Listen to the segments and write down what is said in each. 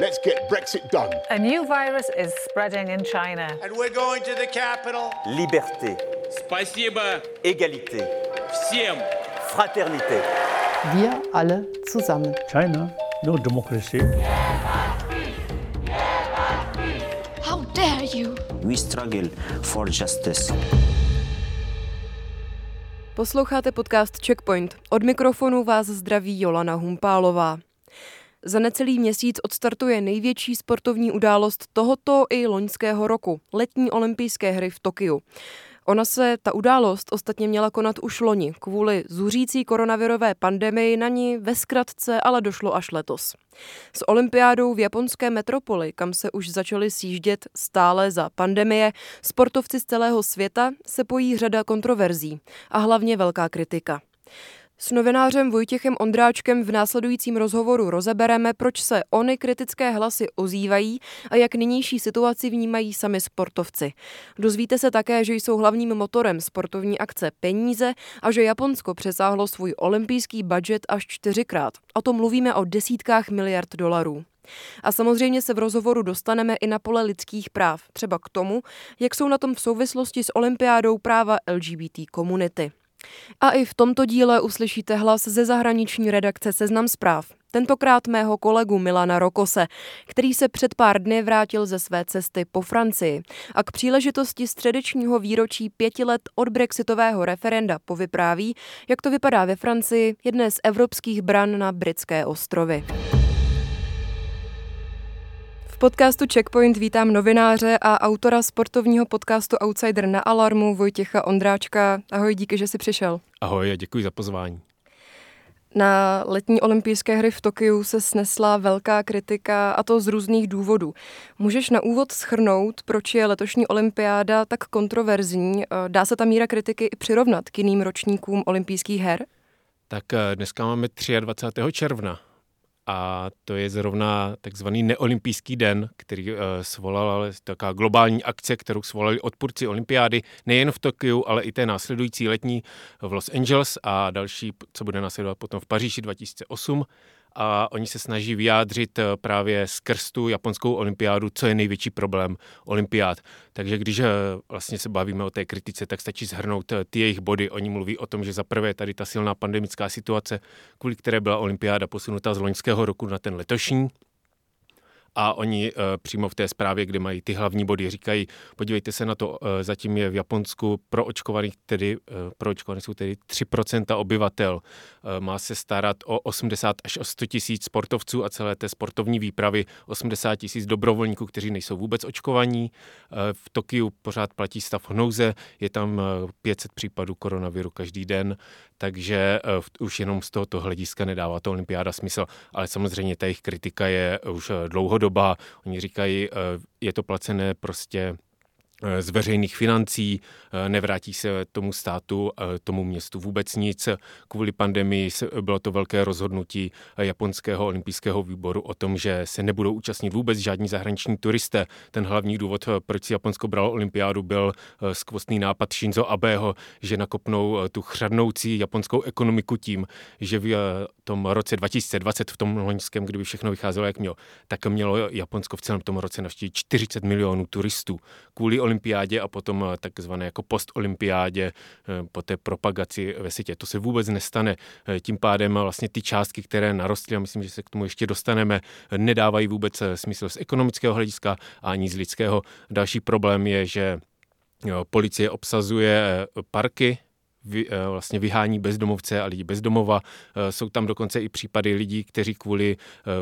Let's get Brexit done. A new virus is spreading in China. And we're going to the capital. Liberté. Спасибо. Égalité. Всем. Fraternité. Wir alle zusammen. China, no democracy. How dare you? We struggle for justice. Posloucháte podcast Checkpoint. Od mikrofonu vás zdraví Jolana Humpálová. Za necelý měsíc odstartuje největší sportovní událost tohoto i loňského roku, letní olympijské hry v Tokiu. Ona se, ta událost, ostatně měla konat už loni. Kvůli zuřící koronavirové pandemii na ní ve zkratce ale došlo až letos. S olympiádou v japonské metropoli, kam se už začaly sjíždět stále za pandemie, sportovci z celého světa se pojí řada kontroverzí a hlavně velká kritika. S novinářem Vojtěchem Ondráčkem v následujícím rozhovoru rozebereme, proč se ony kritické hlasy ozývají a jak nynější situaci vnímají sami sportovci. Dozvíte se také, že jsou hlavním motorem sportovní akce peníze a že Japonsko přesáhlo svůj olympijský budget až 4x. O tom mluvíme o desítkách miliard dolarů. A samozřejmě se v rozhovoru dostaneme i na pole lidských práv, třeba k tomu, jak jsou na tom v souvislosti s olympiádou práva LGBT komunity. A i v tomto díle uslyšíte hlas ze zahraniční redakce Seznam zpráv, tentokrát mého kolegu Milana Rokose, který se před pár dny vrátil ze své cesty po Francii a k příležitosti středečního výročí 5 let od brexitového referenda povypráví, jak to vypadá ve Francii, jedné z evropských bran na Britské ostrovy. V podcastu Checkpoint vítám novináře a autora sportovního podcastu Outsider na Alarmu Vojtěcha Ondráčka. Ahoj, díky, že jsi přišel. Ahoj a děkuji za pozvání. Na letní olympijské hry v Tokiu se snesla velká kritika, a to z různých důvodů. Můžeš na úvod shrnout, proč je letošní olympiáda tak kontroverzní? Dá se ta míra kritiky přirovnat k jiným ročníkům olympijských her? Tak dneska máme 23. června. A to je zrovna takzvaný neolympijský den, který svolala taková globální akce, kterou svolali odpůrci olympiády nejen v Tokiu, ale i té následující letní v Los Angeles a další, co bude následovat potom v Paříži 2008. A oni se snaží vyjádřit právě skrz tu japonskou olympiádu, co je největší problém olympiád. Takže když vlastně se bavíme o té kritice, tak stačí shrnout ty jejich body. Oni mluví o tom, že za prvé tady ta silná pandemická situace, kvůli které byla olympiáda posunuta z loňského roku na ten letošní. A oni přímo v té zprávě, kde mají ty hlavní body, říkají, podívejte se na to, zatím je v Japonsku proočkovaných jsou tedy 3% obyvatel. Má se starat o 80 až o 100 tisíc sportovců a celé té sportovní výpravy 80 tisíc dobrovolníků, kteří nejsou vůbec očkovaní. V Tokiu pořád platí stav nouze, je tam 500 případů koronaviru každý den, takže už jenom z tohoto hlediska nedává to olympiáda smysl, ale samozřejmě ta jejich kritika je už dlouhodobá. Oni říkají, je to placené prostě z veřejných financí, nevrátí se tomu státu, tomu městu vůbec nic. Kvůli pandemii bylo to velké rozhodnutí japonského olympijského výboru o tom, že se nebudou účastnit vůbec žádní zahraniční turisté. Ten hlavní důvod, proč si Japonsko bralo olympiádu, byl skvostný nápad Shinzo Abeho, že nakopnou tu chřadnoucí japonskou ekonomiku tím, že v tom roce 2020, v tom loňském, kdyby všechno vycházelo jak mělo, tak mělo Japonsko v celém tom roce navštívit 40 milionů turistů. Kvůli olympiádě a potom takzvané jako postolympiádě po té propagaci ve světě. To se vůbec nestane. Tím pádem vlastně ty částky, které narostly, a myslím, že se k tomu ještě dostaneme, nedávají vůbec smysl z ekonomického hlediska a ani z lidského. Další problém je, že policie obsazuje parky, vlastně vyhání bezdomovce a lidi bezdomova. Jsou tam dokonce i případy lidí, kteří kvůli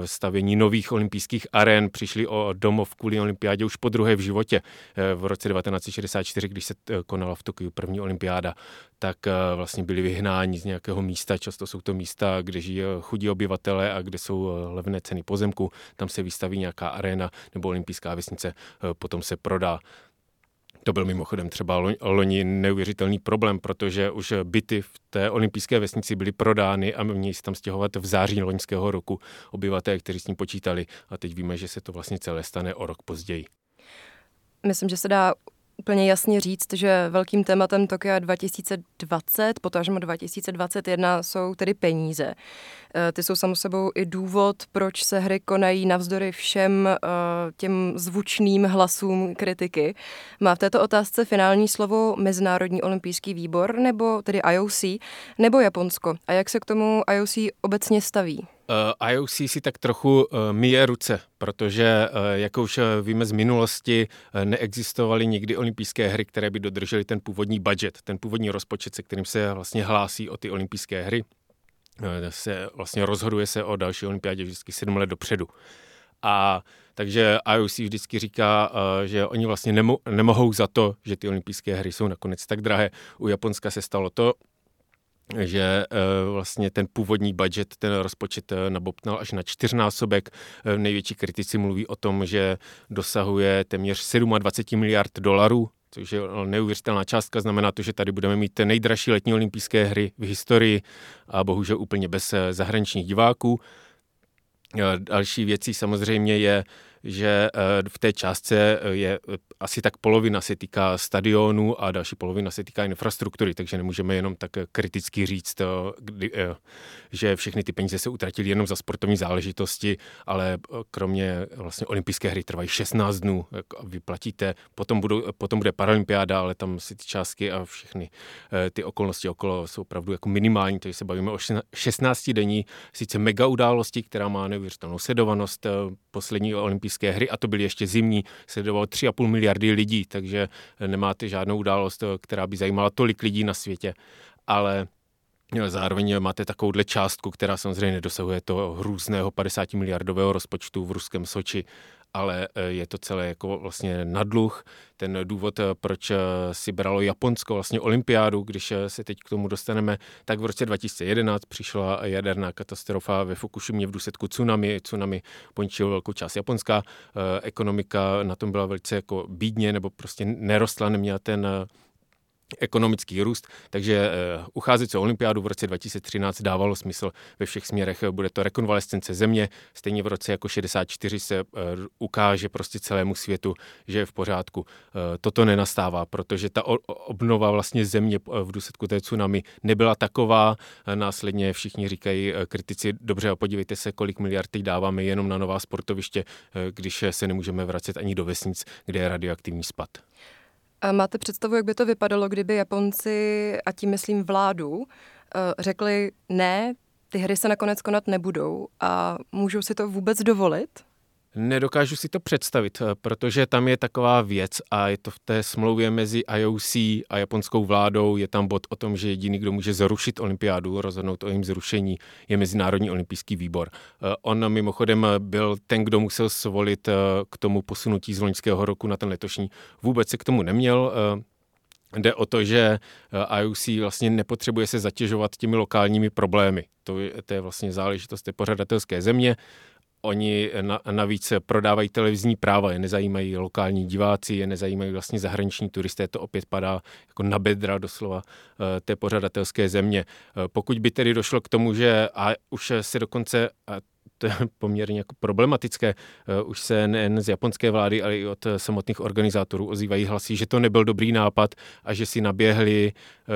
stavění nových olympijských aren přišli o domov kvůli olympiádě už po druhé v životě. V roce 1964, když se konala v Tokiu první olympiáda, tak vlastně byli vyhnáni z nějakého místa. Často jsou to místa, kde žijí chudí obyvatelé a kde jsou levné ceny pozemku. Tam se vystaví nějaká arena nebo olympijská vesnice, potom se prodá. To byl mimochodem třeba loni neuvěřitelný problém, protože už byty v té olympijské vesnici byly prodány a měli se tam stěhovat v září loňského roku obyvatelé, kteří s ním počítali. A teď víme, že se to vlastně celé stane o rok později. Myslím, že se dá úplně jasně říct, že velkým tématem Tokia 2020, potažmo 2021, jsou tedy peníze. Ty jsou samo sebou i důvod, proč se hry konají navzdory všem těm zvučným hlasům kritiky. Má v této otázce finální slovo Mezinárodní olympijský výbor, nebo tedy IOC, nebo Japonsko? A jak se k tomu IOC obecně staví? IOC si tak trochu myje ruce, protože, jak už víme z minulosti, neexistovaly nikdy olympijské hry, které by dodržely ten původní budget, ten původní rozpočet, se kterým se vlastně hlásí o ty olympijské hry. Vlastně rozhoduje se o další olympiádě vždycky 7 let dopředu. A takže IOC vždycky říká, že oni vlastně nemohou za to, že ty olympijské hry jsou nakonec tak drahé. U Japonska se stalo to, že vlastně ten původní budget, ten rozpočet nabobtnal až na 4násobek. Největší kritici mluví o tom, že dosahuje téměř $27 miliard, což je neuvěřitelná částka. Znamená to, že tady budeme mít nejdražší letní olympijské hry v historii a bohužel úplně bez zahraničních diváků. Další věcí samozřejmě je, že v té částce je asi tak polovina se týká stadionu a další polovina se týká infrastruktury, takže nemůžeme jenom tak kriticky říct, že všechny ty peníze se utratily jenom za sportovní záležitosti, ale kromě vlastně olympijské hry trvají 16 dnů, vyplatíte, potom bude paralympiáda, ale tam si ty částky a všechny ty okolnosti okolo jsou opravdu jako minimální, takže se bavíme o 16denní sice mega události, která má neuvěřitelnou sledovanost, poslední olympijské hry, a to byly ještě zimní, sledovalo 3,5 miliardy lidí, takže nemáte žádnou událost, která by zajímala tolik lidí na světě, ale zároveň máte takovouhle částku, která samozřejmě nedosahuje toho hrůzného 50 miliardového rozpočtu v ruském Soči, ale je to celé jako vlastně na dluh. Ten důvod, proč si bralo Japonsko vlastně olympiádu, když se teď k tomu dostaneme, tak v roce 2011 přišla jaderná katastrofa ve Fukušimě v důsledku tsunami. Tsunami poničilo velkou část Japonska. Ekonomika na tom byla velice jako bídně, nebo prostě nerostla, neměla ten ekonomický růst, takže ucházet se o olympiádu v roce 2013 dávalo smysl ve všech směrech. Bude to rekonvalescence země, stejně v roce jako 64 se ukáže prostě celému světu, že je v pořádku. Toto nenastává, protože ta obnova vlastně země v důsledku té tsunami nebyla taková. Následně všichni říkají kritici, dobře, podívejte se, kolik miliard dáváme jenom na nová sportoviště, když se nemůžeme vracet ani do vesnic, kde je radioaktivní spad. A máte představu, jak by to vypadalo, kdyby Japonci, a tím myslím vládu, řekli ne, ty hry se nakonec konat nebudou a můžou si to vůbec dovolit? Nedokážu si to představit, protože tam je taková věc a je to v té smlouvě mezi IOC a japonskou vládou, je tam bod o tom, že jediný, kdo může zrušit olympiádu, rozhodnout o jejím zrušení, je Mezinárodní olympijský výbor. On mimochodem byl ten, kdo musel svolit k tomu posunutí z loňského roku na ten letošní. Vůbec se k tomu neměl. Jde o to, že IOC vlastně nepotřebuje se zatěžovat těmi lokálními problémy. To je vlastně záležitost té pořadatelské země. Oni navíc prodávají televizní práva, je nezajímají lokální diváci, je nezajímají vlastně zahraniční turisté, to opět padá jako na bedra doslova té pořadatelské země. Pokud by tedy došlo k tomu, že a už se dokonce, a to je poměrně jako problematické, už se nejen z japonské vlády, ale i od samotných organizátorů ozývají hlasy, že to nebyl dobrý nápad a že si naběhli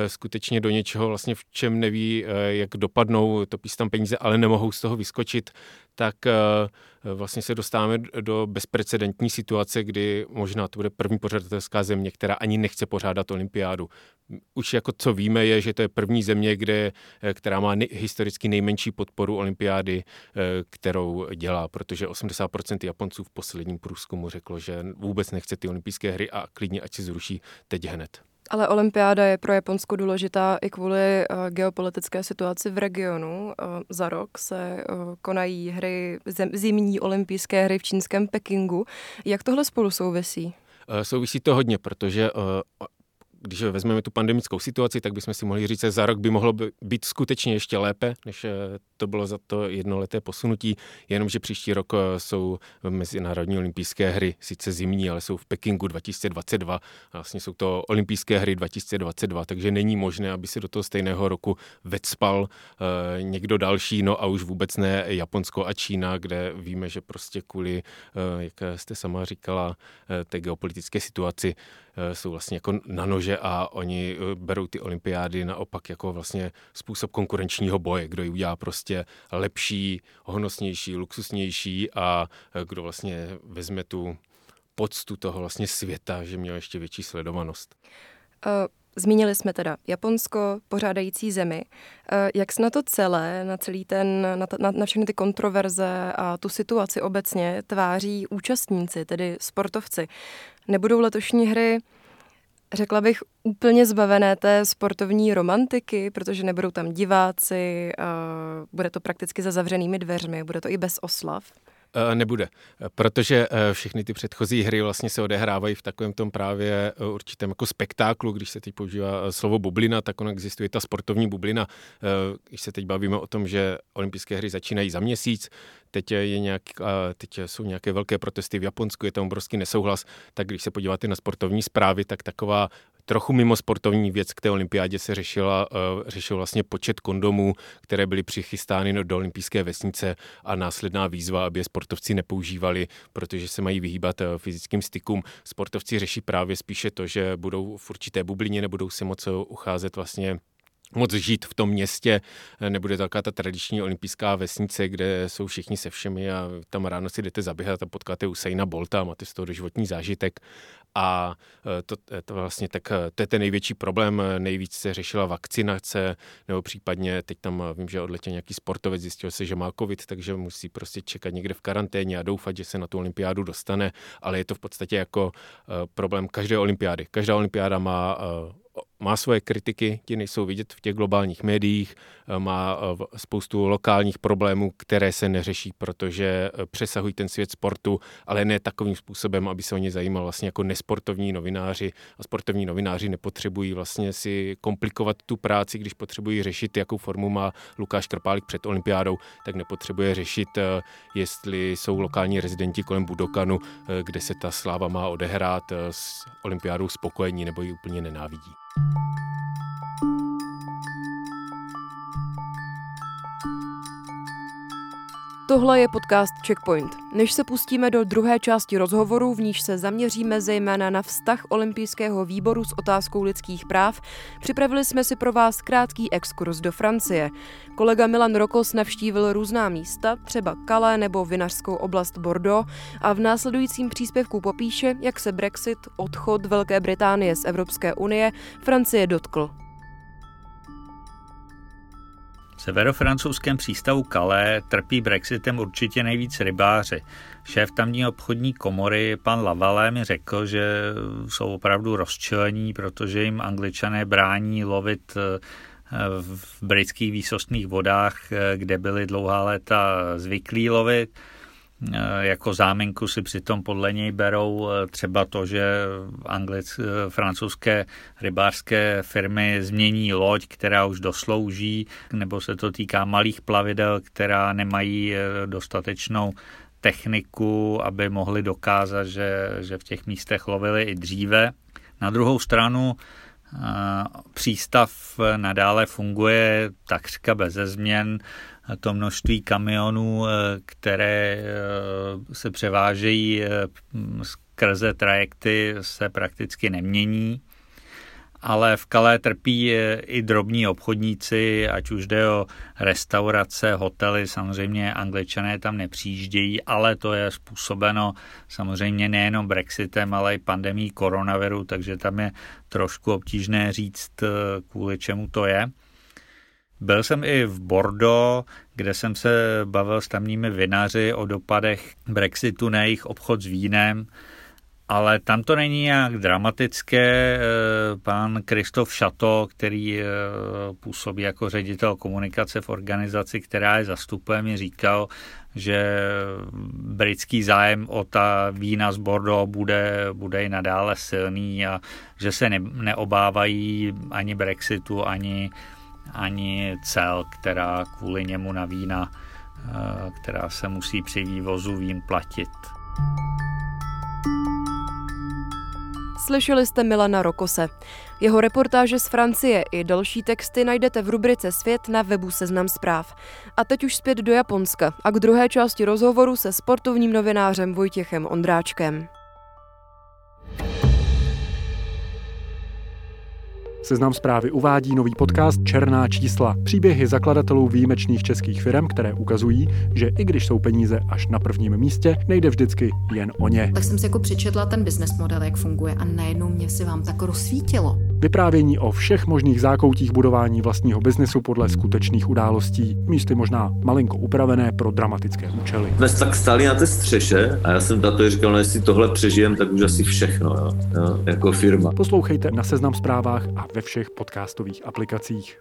skutečně do něčeho, vlastně v čem neví, jak dopadnou, topí se tam peníze, ale nemohou z toho vyskočit, tak vlastně se dostáváme do bezprecedentní situace, kdy možná to bude první pořadatelská země, která ani nechce pořádat olympiádu. Už jako co víme je, že to je první země, která má historicky nejmenší podporu olympiády, kterou dělá, protože 80% Japonců v posledním průzkumu řeklo, že vůbec nechce ty olympijské hry a klidně ať si zruší teď hned. Ale olympiáda je pro Japonsko důležitá i kvůli geopolitické situaci v regionu. Za rok se konají hry, zimní olympijské hry v čínském Pekingu. Jak tohle spolu souvisí? Souvisí to hodně, protože když vezmeme tu pandemickou situaci, tak bychom si mohli říct, že za rok by mohlo být skutečně ještě lépe, než to bylo za to jednoleté posunutí, jenomže příští rok jsou mezinárodní olympijské hry, sice zimní, ale jsou v Pekingu 2022, vlastně jsou to olympijské hry 2022, takže není možné, aby se do toho stejného roku vecpal někdo další, no a už vůbec ne Japonsko a Čína, kde víme, že prostě kvůli, jak jste sama říkala, té geopolitické situaci jsou vlastně jako na nože a oni berou ty olympiády naopak jako vlastně způsob konkurenčního boje, kdo ji udělá prostě lepší, honosnější, luxusnější a kdo vlastně vezme tu poctu toho vlastně světa, že měl ještě větší sledovanost. Zmínili jsme teda Japonsko, pořádající zemi. Jak se na to celé, na všechny ty kontroverze a tu situaci obecně tváří účastníci, tedy sportovci? Nebudou letošní hry, řekla bych, úplně zbavené té sportovní romantiky, protože nebudou tam diváci, bude to prakticky za zavřenými dveřmi, bude to i bez oslav? Nebude, protože všechny ty předchozí hry vlastně se odehrávají v takovém tom právě určitém jako spektáklu, když se teď používá slovo bublina, tak ona existuje ta sportovní bublina. Když se teď bavíme o tom, že olympijské hry začínají za měsíc, teď jsou nějaké velké protesty v Japonsku, je tam obrovský nesouhlas, tak když se podíváte na sportovní zprávy, tak taková trochu mimo sportovní věc k té olympiádě se řešil vlastně počet kondomů, které byly přichystány do olympijské vesnice a následná výzva, aby je sportovci nepoužívali, protože se mají vyhýbat fyzickým stykům. Sportovci řeší právě spíše to, že budou v určité bublině, nebudou se moc ucházet vlastně moc žít v tom městě, nebude taková ta tradiční olympijská vesnice, kde jsou všichni se všemi a tam ráno si jdete zaběhat a potkáte Usaina Bolta a máte z toho doživotní zážitek. A to vlastně tak, to je ten největší problém, nejvíc se řešila vakcinace, nebo případně teď tam vím, že odletěl nějaký sportovec, zjistil se, že má covid, takže musí prostě čekat někde v karanténě a doufat, že se na tu olympiádu dostane, ale je to v podstatě jako problém každé olympiády. Každá olympiáda má svoje kritiky, ti nejsou vidět v těch globálních médiích, má spoustu lokálních problémů, které se neřeší, protože přesahují ten svět sportu, ale ne takovým způsobem, aby se o ně zajímal vlastně jako nesportovní novináři a sportovní novináři nepotřebují vlastně si komplikovat tu práci, když potřebují řešit, jakou formu má Lukáš Trpálík před olympiádou, tak nepotřebuje řešit, jestli jsou lokální rezidenti kolem Budokanu, kde se ta sláva má odehrát, s olympiádou spokojení nebo ji úplně nenávidí. Tohle je podcast Checkpoint. Než se pustíme do druhé části rozhovoru, v níž se zaměříme zejména na vztah olympijského výboru s otázkou lidských práv, připravili jsme si pro vás krátký exkurs do Francie. Kolega Milan Rokos navštívil různá místa, třeba Calais nebo vinařskou oblast Bordeaux a v následujícím příspěvku popíše, jak se Brexit, odchod Velké Británie z Evropské unie, Francie dotkl. V severofrancouzském přístavu Calais trpí brexitem určitě nejvíc rybáři. Šéf tamní obchodní komory, pan Lavalé, mi řekl, že jsou opravdu rozčilení, protože jim Angličané brání lovit v britských výsostných vodách, kde byli dlouhá léta zvyklí lovit. Jako záminku si přitom podle něj berou třeba to, že francouzské rybářské firmy změní loď, která už doslouží, nebo se to týká malých plavidel, která nemají dostatečnou techniku, aby mohli dokázat, že v těch místech lovili i dříve. Na druhou stranu přístav nadále funguje takřka beze změn. To množství kamionů, které se převážejí skrze trajekty, se prakticky nemění. Ale v Calais trpí i drobní obchodníci, ať už jde o restaurace, hotely, samozřejmě Angličané tam nepřijíždějí, ale to je způsobeno samozřejmě nejenom Brexitem, ale i pandemií koronaviru, takže tam je trošku obtížné říct, kvůli čemu to je. Byl jsem i v Bordeaux, kde jsem se bavil s tamními vinaři o dopadech Brexitu na jejich obchod s vínem Ale tam to není nějak dramatické. Pan Kristof Šato, který působí jako ředitel komunikace v organizaci, která je zastupuje, mi říkal, že britský zájem o ta vína z Bordeaux bude i nadále silný a že se neobávají ani Brexitu, ani cel, která kvůli němu na vína, která se musí při vývozu vín platit. Slyšeli jste Milana Rokose. Jeho reportáže z Francie i další texty najdete v rubrice Svět na webu Seznam zpráv. A teď už zpět do Japonska a k druhé části rozhovoru se sportovním novinářem Vojtěchem Ondráčkem. Seznam zprávy uvádí nový podcast Černá čísla. Příběhy zakladatelů výjimečných českých firem, které ukazují, že i když jsou peníze až na prvním místě, nejde vždycky jen o ně. Tak jsem si jako přečetla ten business model, jak funguje, a najednou mě se vám tak rozsvítilo. Vyprávění o všech možných zákoutích budování vlastního biznesu podle skutečných událostí, místy možná malinko upravené pro dramatické účely. Jsme tak stáli na té střeše a já jsem tato říkal, no, jestli tohle přežijem, tak už asi všechno, jo, jako firma. Poslouchejte na Seznam zprávách a ve všech podcastových aplikacích.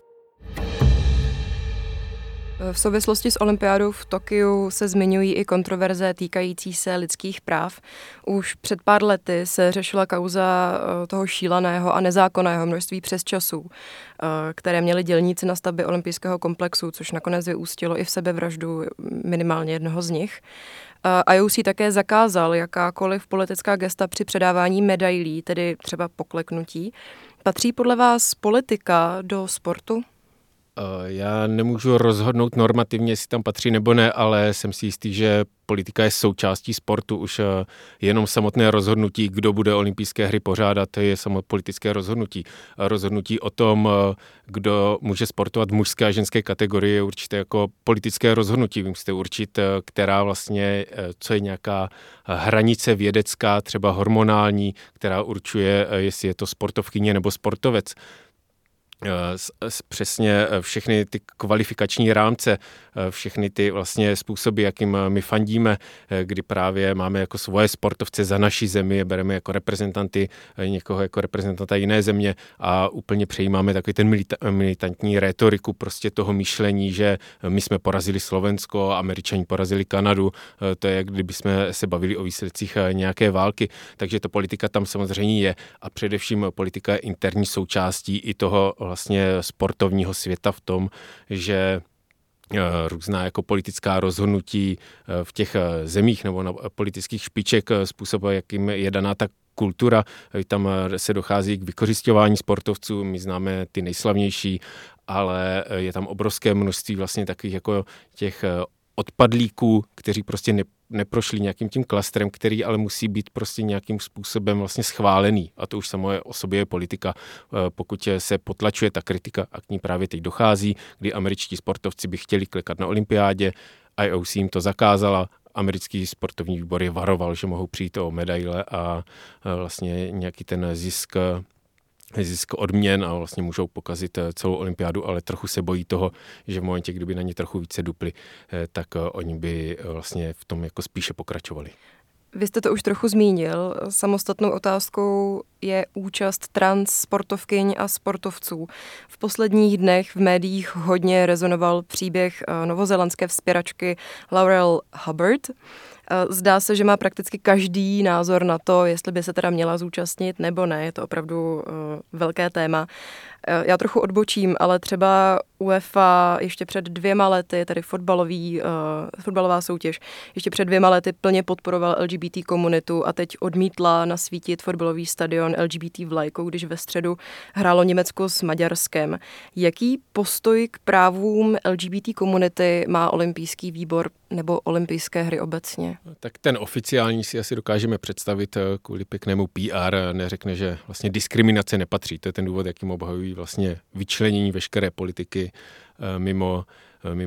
V souvislosti s olympiádou v Tokiu se zmiňují i kontroverze týkající se lidských práv. Už před pár lety se řešila kauza toho šíleného a nezákonného množství přesčasů, které měli dělníci na stavbě olympijského komplexu, což nakonec vyústilo i v sebevraždu minimálně jednoho z nich. IOC také zakázal jakákoliv politická gesta při předávání medailí, tedy třeba pokleknutí. Patří podle vás politika do sportu? Já nemůžu rozhodnout normativně, jestli tam patří nebo ne, ale jsem si jistý, že politika je součástí sportu. Už jenom samotné rozhodnutí, kdo bude olympijské hry pořádat, je samo politické rozhodnutí. Rozhodnutí o tom, kdo může sportovat v mužské a ženské kategorii, je určitě jako politické rozhodnutí. Vy musíte určit, která vlastně, co je nějaká hranice vědecká, třeba hormonální, která určuje, jestli je to sportovkyně nebo sportovec. Přesně všechny ty kvalifikační rámce, všechny ty vlastně způsoby, jakým my fandíme, kdy právě máme jako svoje sportovce za naší zemi, bereme jako reprezentanty někoho jako reprezentanta jiné země a úplně přejímáme takový ten militantní rétoriku prostě toho myšlení, že my jsme porazili Slovensko, Američani porazili Kanadu, to je, kdyby jsme se bavili o výsledcích nějaké války, takže to politika tam samozřejmě je a především politika je interní součástí i toho vlastně sportovního světa v tom, že různá jako politická rozhodnutí v těch zemích nebo na politických špiček způsobem, jakým je daná ta kultura, tam se dochází k vykořisťování sportovců, my známe ty nejslavnější, ale je tam obrovské množství vlastně takových jako těch odpadlíků, kteří prostě neprošli nějakým tím klastrem, který ale musí být prostě nějakým způsobem vlastně schválený. A to už samo o sobě je politika. Pokud se potlačuje ta kritika, a k ní právě teď dochází, kdy američtí sportovci by chtěli klekat na olympiádě, IOC jim to zakázala, americký sportovní výbor je varoval, že mohou přijít o medaile a vlastně nějaký ten zisk odměn a vlastně můžou pokazit celou olympiádu, ale trochu se bojí toho, že v momentě, kdyby na ně trochu více dupli, tak oni by vlastně v tom jako spíše pokračovali. Vy jste to už trochu zmínil. Samostatnou otázkou je účast trans sportovkyň a sportovců. V posledních dnech v médiích hodně rezonoval příběh novozélandské vzpěračky Laurel Hubbard. Zdá se, že má prakticky každý názor na to, jestli by se teda měla zúčastnit nebo ne. Je to opravdu velké téma. Já trochu odbočím, ale třeba UEFA ještě před 2 lety, tedy fotbalová soutěž, ještě před 2 lety plně podporovala LGBT komunitu a teď odmítla nasvítit fotbalový stadion LGBT vlajkou, když ve středu hrálo Německo s Maďarskem. Jaký postoj k právům LGBT komunity má olympijský výbor nebo olympijské hry obecně? Tak ten oficiální si asi dokážeme představit kvůli pěknému PR. Neřekne, že vlastně diskriminace nepatří. To je ten důvod, jakým obhajují vlastně vyčlenění veškeré politiky mimo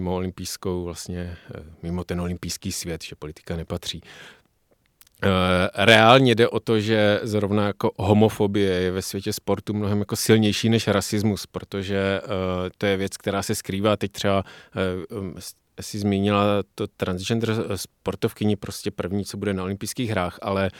olympijskou, vlastně mimo ten olympijský svět, že politika nepatří. Reálně jde o to, že zrovna jako homofobie je ve světě sportu mnohem jako silnější než rasismus, protože to je věc, která se skrývá teď třeba si zmínila to transgender sportovkyni, prostě první, co bude na olympijských hrách, ale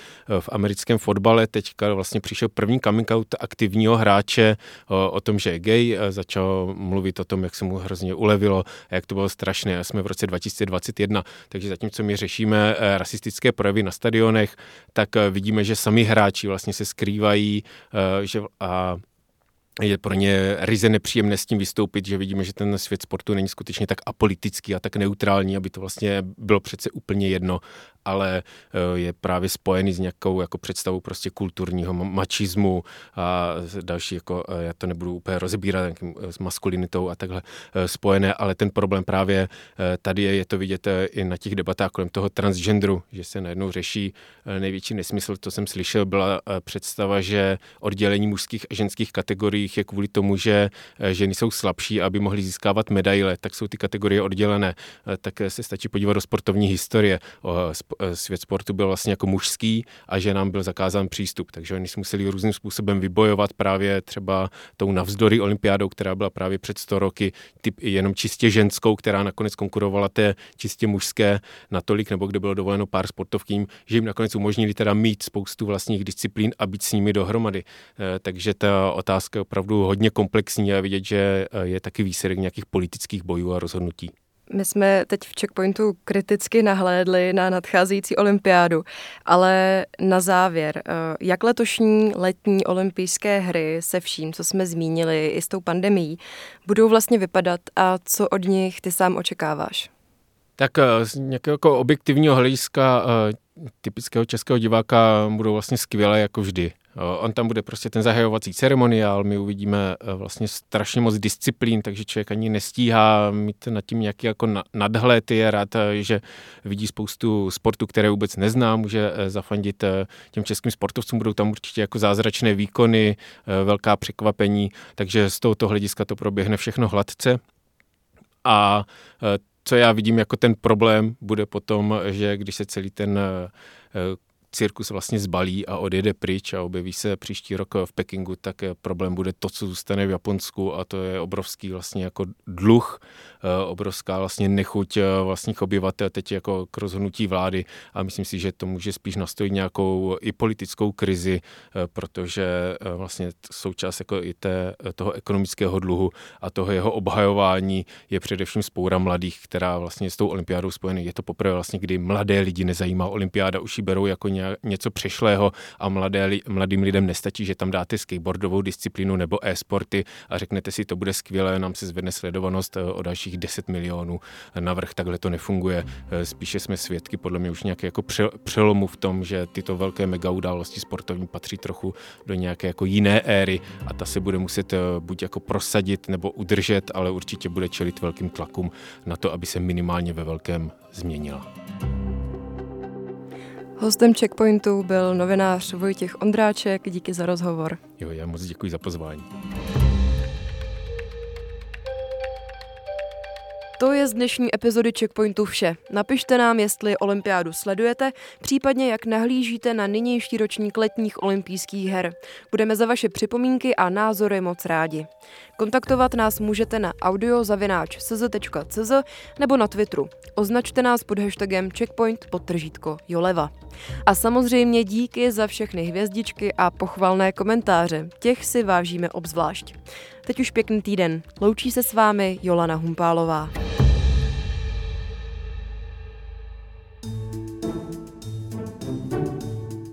v americkém fotbale teďka vlastně přišel první coming out aktivního hráče o tom, že je gay, začal mluvit o tom, jak se mu hrozně ulevilo a jak to bylo strašné. Jsme v roce 2021, takže zatímco my řešíme rasistické projevy na stadionech, tak vidíme, že sami hráči vlastně se skrývají, že a je pro ně ryze nepříjemné s tím vystoupit, že vidíme, že ten svět sportu není skutečně tak apolitický a tak neutrální, aby to vlastně bylo přece úplně jedno, ale je právě spojený s nějakou jako představou prostě kulturního mačismu a další, jako já to nebudu úplně rozebírat s maskulinitou a takhle spojené, ale ten problém právě tady je to vidět i na těch debatách kolem toho transgenderu, že se najednou řeší největší nesmysl, to jsem slyšel, byla představa, že oddělení mužských a ženských kategorií je kvůli tomu, že ženy jsou slabší, aby mohly získávat medaile, tak jsou ty kategorie oddělené. Tak se stačí podívat do sportovní historie. Svět sportu byl vlastně jako mužský a ženám byl zakázán přístup, takže oni si museli různým způsobem vybojovat právě třeba tou navzdory olympiádou, která byla právě před 100 roky, typ jenom čistě ženskou, která nakonec konkurovala té čistě mužské natolik, nebo kde bylo dovoleno pár sportovkým, že jim nakonec umožnili teda mít spoustu vlastních disciplín a být s nimi dohromady. Takže ta otázka opravdu hodně komplexní a vidět, že je taky výsledek nějakých politických bojů a rozhodnutí. My jsme teď v Checkpointu kriticky nahlédli na nadcházející olympiádu, ale na závěr, jak letošní letní olympijské hry se vším, co jsme zmínili, i s tou pandemií, budou vlastně vypadat a co od nich ty sám očekáváš? Tak z nějakého jako objektivního hlediska typického českého diváka budou vlastně skvělé jako vždy. On tam bude prostě ten zahajovací ceremoniál, my uvidíme vlastně strašně moc disciplín, takže člověk ani nestíhá mít nad tím nějaký jako nadhled, je rád, že vidí spoustu sportu, které vůbec nezná, může zafandit těm českým sportovcům, budou tam určitě jako zázračné výkony, velká překvapení, takže z tohoto hlediska to proběhne všechno hladce. A co já vidím jako ten problém, bude potom, že když se celý ten cirkus vlastně zbalí a odjede pryč a objeví se příští rok v Pekingu, tak problém bude to, co zůstane v Japonsku, a to je obrovský vlastně jako dluh, obrovská vlastně nechuť vlastních obyvatel teď jako k rozhodnutí vlády, a myslím si, že to může spíš nastojit nějakou i politickou krizi, protože vlastně součást jako i toho ekonomického dluhu a toho jeho obhajování je především spoura mladých, která vlastně s tou olympiádou spojený. Je to poprvé vlastně, kdy mladé lidi nezajímá olympiáda, už ji berou jako něco přešlého a mladým lidem nestačí, že tam dáte skateboardovou disciplínu nebo e-sporty a řeknete si, to bude skvělé, nám se zvedne sledovanost o dalších 10 milionů navrch, takhle to nefunguje. Spíše jsme svědky podle mě už nějaké jako přelomu v tom, že tyto velké megaudálosti sportovní patří trochu do nějaké jako jiné éry a ta se bude muset buď jako prosadit nebo udržet, ale určitě bude čelit velkým tlakům na to, aby se minimálně ve velkém změnila. Hostem Checkpointu byl novinář Vojtěch Ondráček. Díky za rozhovor. Jo, já moc děkuji za pozvání. To je z dnešní epizody Checkpointu vše. Napište nám, jestli olympiádu sledujete, případně jak nahlížíte na nynější ročník letních olympijských her. Budeme za vaše připomínky a názory moc rádi. Kontaktovat nás můžete na audio@cz.cz nebo na Twitteru. Označte nás pod hashtagem Checkpoint_Joleva. A samozřejmě díky za všechny hvězdičky a pochvalné komentáře. Těch si vážíme obzvlášť. Teď už pěkný týden. Loučí se s vámi Jolana Humpálová.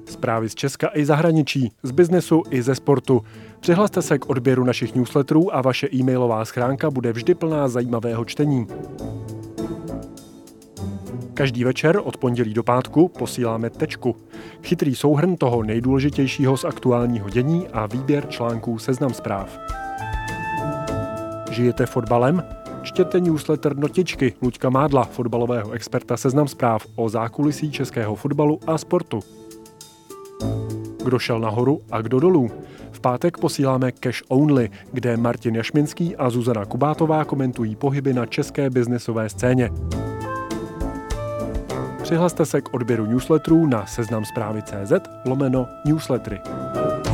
Zprávy z Česka i zahraničí, z biznesu i ze sportu. Přihlaste se k odběru našich newsletterů a vaše e-mailová schránka bude vždy plná zajímavého čtení. Každý večer od pondělí do pátku posíláme Tečku. Chytrý souhrn toho nejdůležitějšího z aktuálního dění a výběr článků Seznam zpráv. Žijete fotbalem? Čtěte newsletter Notičky Luďka Mádla, fotbalového experta Seznam zpráv, o zákulisí českého fotbalu a sportu. Kdo šel nahoru a kdo dolů? V pátek posíláme Cash Only, kde Martin Jašminský a Zuzana Kubátová komentují pohyby na české biznesové scéně. Přihlaste se k odběru newsletterů na seznamzpravy.cz/newslettery.